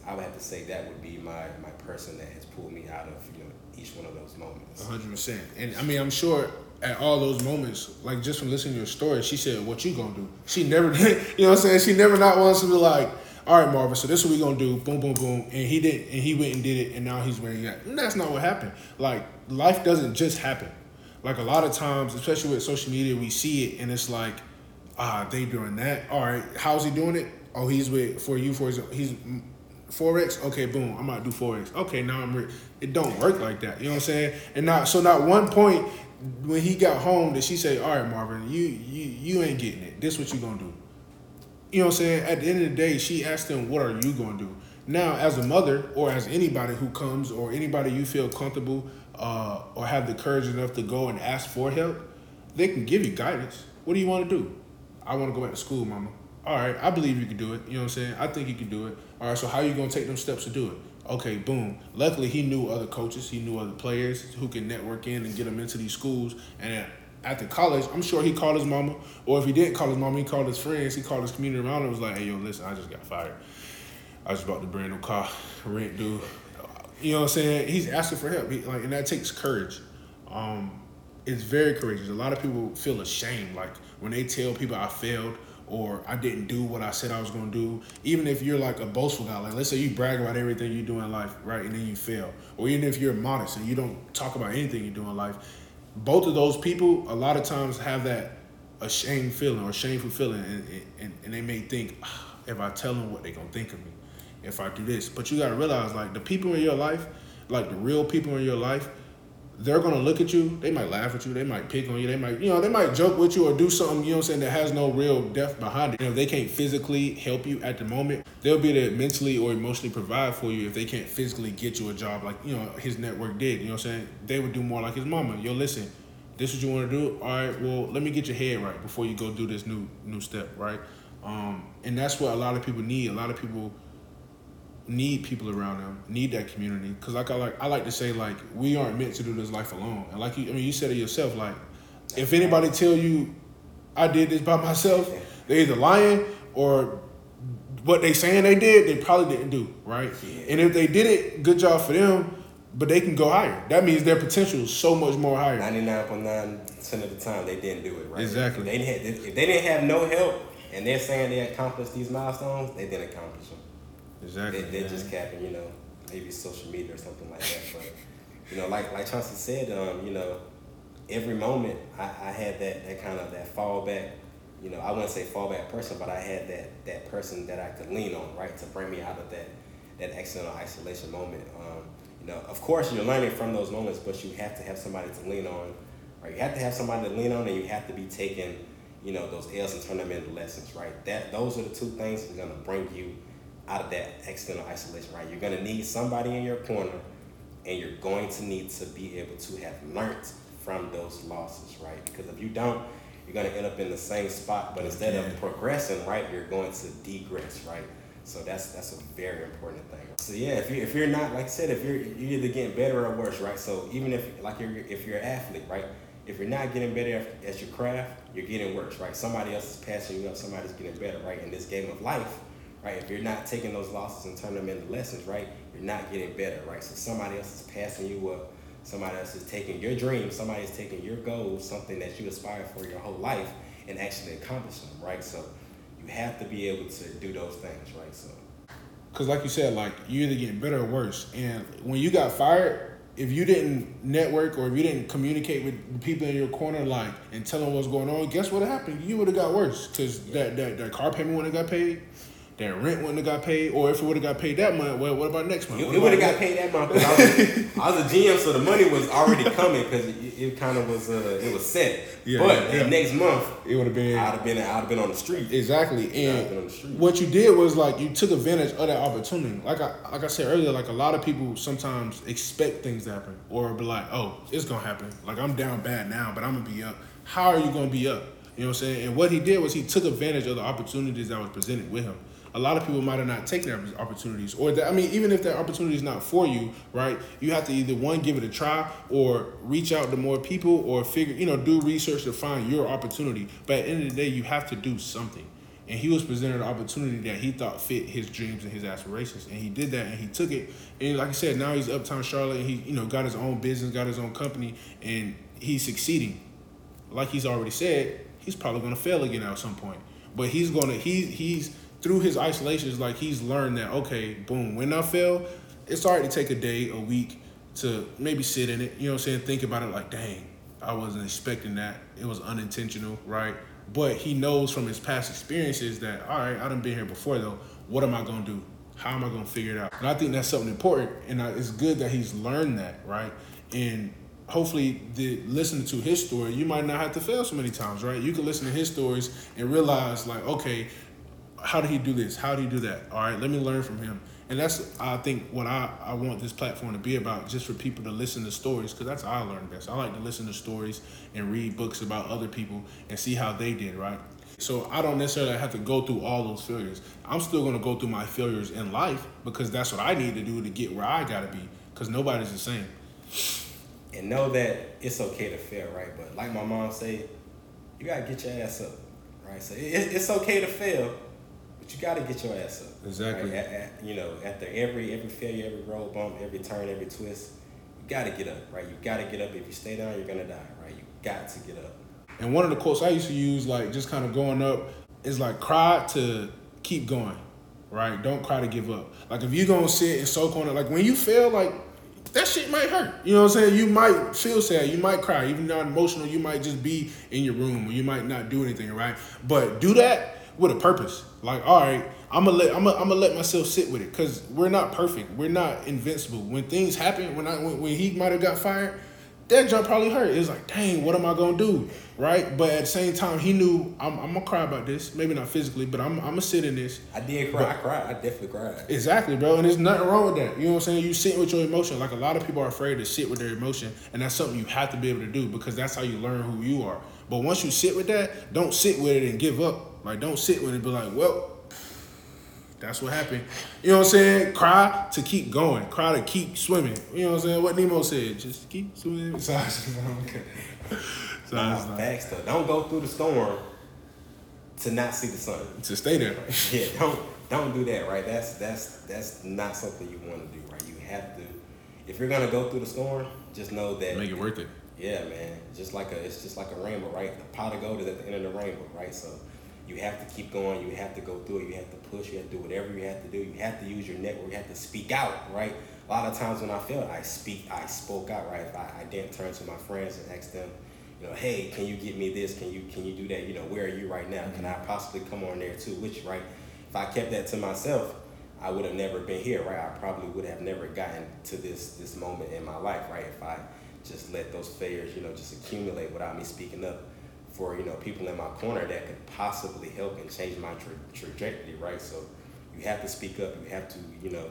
I would have to say that would be my, my person that has pulled me out of, you know, each one of those moments. one hundred percent. And, I mean, I'm sure... at all those moments, like just from listening to your story, she said, what you gonna do? She never, you know what I'm saying? She never not wants to be like, all right, Marvin, so this is what we gonna do, boom, boom, boom. And he did, and he went and did it, and now he's where he at. And that's not what happened. Like, life doesn't just happen. Like, a lot of times, especially with social media, we see it, and it's like, ah, they doing that. All right, how's he doing it? Oh, he's with, for you, for his, he's Forex. Okay, boom, I'm about to do Forex. Okay, now I'm rich. It don't work like that, you know what I'm saying? And now, so not one point, when he got home, did she say, all right, Marvin, you you you ain't getting it. This what you going to do. You know what I'm saying? At the end of the day, she asked him, what are you going to do? Now, as a mother or as anybody who comes or anybody you feel comfortable uh, or have the courage enough to go and ask for help, they can give you guidance. What do you want to do? I want to go back to school, mama. All right, I believe you can do it. You know what I'm saying? I think you can do it. All right, so how are you going to take them steps to do it? Okay, boom. Luckily, he knew other coaches. He knew other players who can network in and get them into these schools. And after college, I'm sure he called his mama. Or if he didn't call his mama, he called his friends. He called his community around him and was like, hey, yo, listen, I just got fired. I was about to brand new car, rent due. You know what I'm saying? He's asking for help. He, like, and that takes courage. Um, it's very courageous. A lot of people feel ashamed. Like, when they tell people I failed, or I didn't do what I said I was going to do. Even if you're like a boastful guy, like let's say you brag about everything you do in life, right? And then you fail. Or even if you're modest and you don't talk about anything you do in life, both of those people a lot of times have that ashamed feeling or shameful feeling. And, and, and they may think, ah, if I tell them what they're going to think of me, if I do this. But you got to realize like the people in your life, like the real people in your life, they're going to look at you. They might laugh at you. They might pick on you. They might, you know, they might joke with you or do something, you know what I'm saying, that has no real depth behind it. You know, if they can't physically help you at the moment, they'll be there mentally or emotionally provide for you if they can't physically get you a job like, you know, his network did. You know what I'm saying? They would do more like his mama. Yo, listen, this is what you want to do? All right, well, let me get your head right before you go do this new new step, right? Um, and that's what a lot of people need. A lot of people need people around them, need that community. Because like I like I like to say, like, we aren't meant to do this life alone. And like you, I mean, you said it yourself, like, if anybody tell you I did this by myself, they're either lying or what they saying they did, they probably didn't do, right? Yeah. And if they did it, good job for them, but they can go higher. That means their potential is so much more higher. ninety-nine point nine percent of the time, they didn't do it, right? Exactly. If they didn't have, if they didn't have no help and they're saying they accomplished these milestones, they didn't accomplish them. Exactly. They, they're just capping, you know, maybe social media or something like that. But, you know, like like Chauncey said, um, you know, every moment I, I had that, that kind of that fallback, you know, I wouldn't say fallback person, but I had that, that person that I could lean on, right, to bring me out of that, that accidental isolation moment. Um, you know, of course, you're learning from those moments, but you have to have somebody to lean on, or you have to have somebody to lean on, and you have to be taking, you know, those L's and turn them into lessons, right? That those are the two things that are going to bring you out of that external isolation, right? You're gonna need somebody in your corner, and you're going to need to be able to have learned from those losses, right? Because if you don't, you're going to end up in the same spot. But instead yeah. of progressing, right, you're going to degress, right? So that's that's a very important thing. So yeah, if you if you're not, like I said, if you're you're either getting better or worse, right? So even if like you're if you're an athlete, right? If you're not getting better at your craft, you're getting worse, right? Somebody else is passing you up, somebody's getting better, right? In this game of life, right? If you're not taking those losses and turning them into lessons, right? You're not getting better, right? So somebody else is passing you up, somebody else is taking your dreams, somebody is taking your goals, something that you aspire for your whole life, and actually accomplish them, right? So you have to be able to do those things, right? So, because like you said, like you either get better or worse. And when you got fired, if you didn't network or if you didn't communicate with the people in your corner, like, and tell them what's going on, guess what happened? You would have got worse, because yeah. that, that that car payment wouldn't have got paid. That rent wouldn't have got paid, or if it would have got paid that month, well, what about next month? It, it would have got paid that month. Cause I, was, I was a G M, so the money was already coming because it, it kind of was, uh, it was set. Yeah, but yeah. next month, it would have been. I'd have been, I'd have been on the street. Exactly, and street. What you did was like you took advantage of that opportunity. Like I, like I said earlier, like a lot of people sometimes expect things to happen, or be like, oh, it's gonna happen. Like I'm down bad now, but I'm gonna be up. How are you gonna be up? You know what I'm saying? And what he did was he took advantage of the opportunities that was presented with him. A lot of people might have not taken their opportunities, or that, I mean, even if that opportunity is not for you, right? You have to either one, give it a try, or reach out to more people, or figure, you know, do research to find your opportunity. But at the end of the day, you have to do something. And he was presented an opportunity that he thought fit his dreams and his aspirations, and he did that, and he took it. And like I said, now he's uptown Charlotte, and he, you know, got his own business, got his own company, and he's succeeding. Like he's already said, he's probably going to fail again at some point, but he's going to he he's. Through his isolations, like he's learned that, okay, boom, when I fail, it's all right to take a day, a week to maybe sit in it, you know what I'm saying? Think about it like, dang, I wasn't expecting that. It was unintentional, right? But he knows from his past experiences that, all right, I done been here before though. What am I going to do? How am I going to figure it out? And I think that's something important, and it's good that he's learned that, right? And hopefully, the listening to his story, you might not have to fail so many times, right? You can listen to his stories and realize like, okay, how did he do this? How did he do that? All right, let me learn from him. And that's, I think, what I, I want this platform to be about, just for people to listen to stories, because that's how I learn best. I like to listen to stories and read books about other people and see how they did, right? So I don't necessarily have to go through all those failures. I'm still going to go through my failures in life, because that's what I need to do to get where I got to be, because nobody's the same. And know that it's okay to fail, right? But like my mom said, you got to get your ass up, right? So it, it's okay to fail. But you got to get your ass up. Exactly. Right? At, at, you know, after every every failure, every road bump, every turn, every twist, you got to get up, right? You got to get up. If you stay down, you're going to die, right? You got to get up. And one of the quotes I used to use, like, just kind of going up, is like, cry to keep going, right? Don't cry to give up. Like, if you're going to sit and soak on it, like, when you fail, like, that shit might hurt. You know what I'm saying? You might feel sad. You might cry. Even though not emotional, you might just be in your room, or you might not do anything, right? But do that with a purpose. Like, all right, I'm gonna let I'm gonna, I'm gonna let myself sit with it, because we're not perfect. We're not invincible. When things happen, when I when, when he might have got fired, that jump probably hurt. It's like, dang, what am I gonna do, right? But at the same time, he knew I'm, I'm gonna cry about this. Maybe not physically, but I'm I'm gonna sit in this. I did cry. But, I cried. I definitely cried. Exactly, bro. And there's nothing wrong with that. You know what I'm saying? You sit with your emotion. Like, a lot of people are afraid to sit with their emotion, and that's something you have to be able to do, because that's how you learn who you are. But once you sit with that, don't sit with it and give up. Like, don't sit with it and be like, well, that's what happened. You know what I'm saying? Cry to keep going. Cry to keep swimming. You know what I'm saying? What Nemo said, just keep swimming. Sorry, okay. So nah, it's not. Facts, though. Don't go through the storm to not see the sun. To stay there. Right? Yeah, don't don't do that, right? That's that's that's not something you want to do, right? You have to, if you're gonna go through the storm, just know that, make it worth it. Yeah, man. Just like a it's just like a rainbow, right? The pot of gold is at the end of the rainbow, right? So you have to keep going. You have to go through it. You have to push. You have to do whatever you have to do. You have to use your network. You have to speak out, right? A lot of times when I failed, I speak, I spoke out, right? If I, I didn't turn to my friends and ask them, you know, hey, can you get me this? Can you can you do that? You know, where are you right now? Can I possibly come on there too with you, right? If I kept that to myself, I would have never been here, right? I probably would have never gotten to this this moment in my life, right? If I just let those failures, you know, just accumulate without me speaking up for, you know, people in my corner that could possibly help and change my tra- trajectory, right? So you have to speak up. You have to, you know,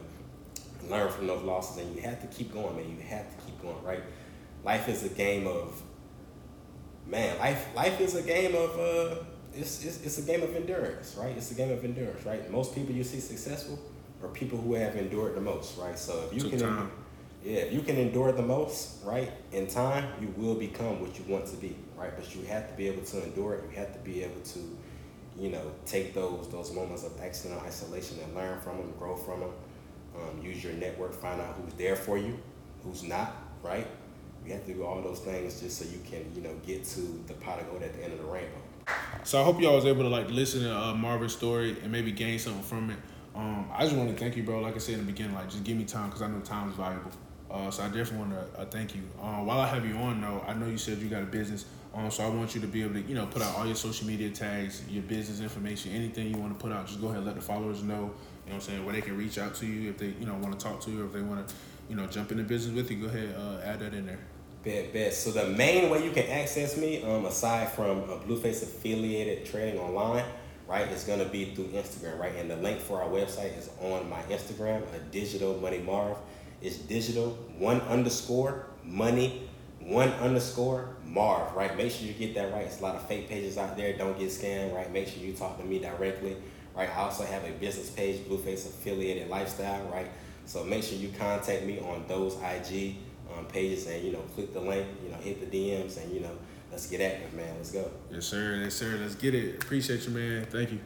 learn from those losses, and you have to keep going, man. You have to keep going, right? Life is a game of man, life life is a game of uh, it's, it's it's a game of endurance, right? It's a game of endurance, right? Most people you see successful are people who have endured the most, right? So if you Took can, time. yeah, if you can endure the most, right? In time, you will become what you want to be, right? But you have to be able to endure it. You have to be able to, you know, take those those moments of accidental isolation and learn from them, grow from them. Um, use your network, find out who's there for you, who's not, right? You have to do all those things just so you can, you know, get to the pot of gold at the end of the rainbow. So I hope y'all was able to, like, listen to uh, Marvin's story and maybe gain something from it. Um, I just want to thank you, bro. Like I said in the beginning, like, just give me time because I know time is valuable. Uh, so I definitely want to uh, thank you. Uh, while I have you on, though, I know you said you got a business. Um, so I want you to be able to, you know, put out all your social media tags, your business information, anything you want to put out. Just go ahead and let the followers know. You know what I'm saying, where they can reach out to you if they, you know, want to talk to you, or if they want to, you know, jump into business with you. Go ahead, uh, add that in there. Bet, bet. So the main way you can access me, um, aside from uh, Blueface Affiliated Trading online, right, is going to be through Instagram, right? And the link for our website is on my Instagram, uh, Digital Money Marv. It's digital, one underscore, money, one underscore, Marv, right? Make sure you get that right. It's a lot of fake pages out there. Don't get scammed, right? Make sure you talk to me directly. Right, I also have a business page, Blueface Affiliated Lifestyle, right? So make sure you contact me on those I G um, pages and, you know, click the link, you know, hit the D Ms and, you know, let's get active, man. Let's go. Yes, sir. Yes, sir. Let's get it. Appreciate you, man. Thank you.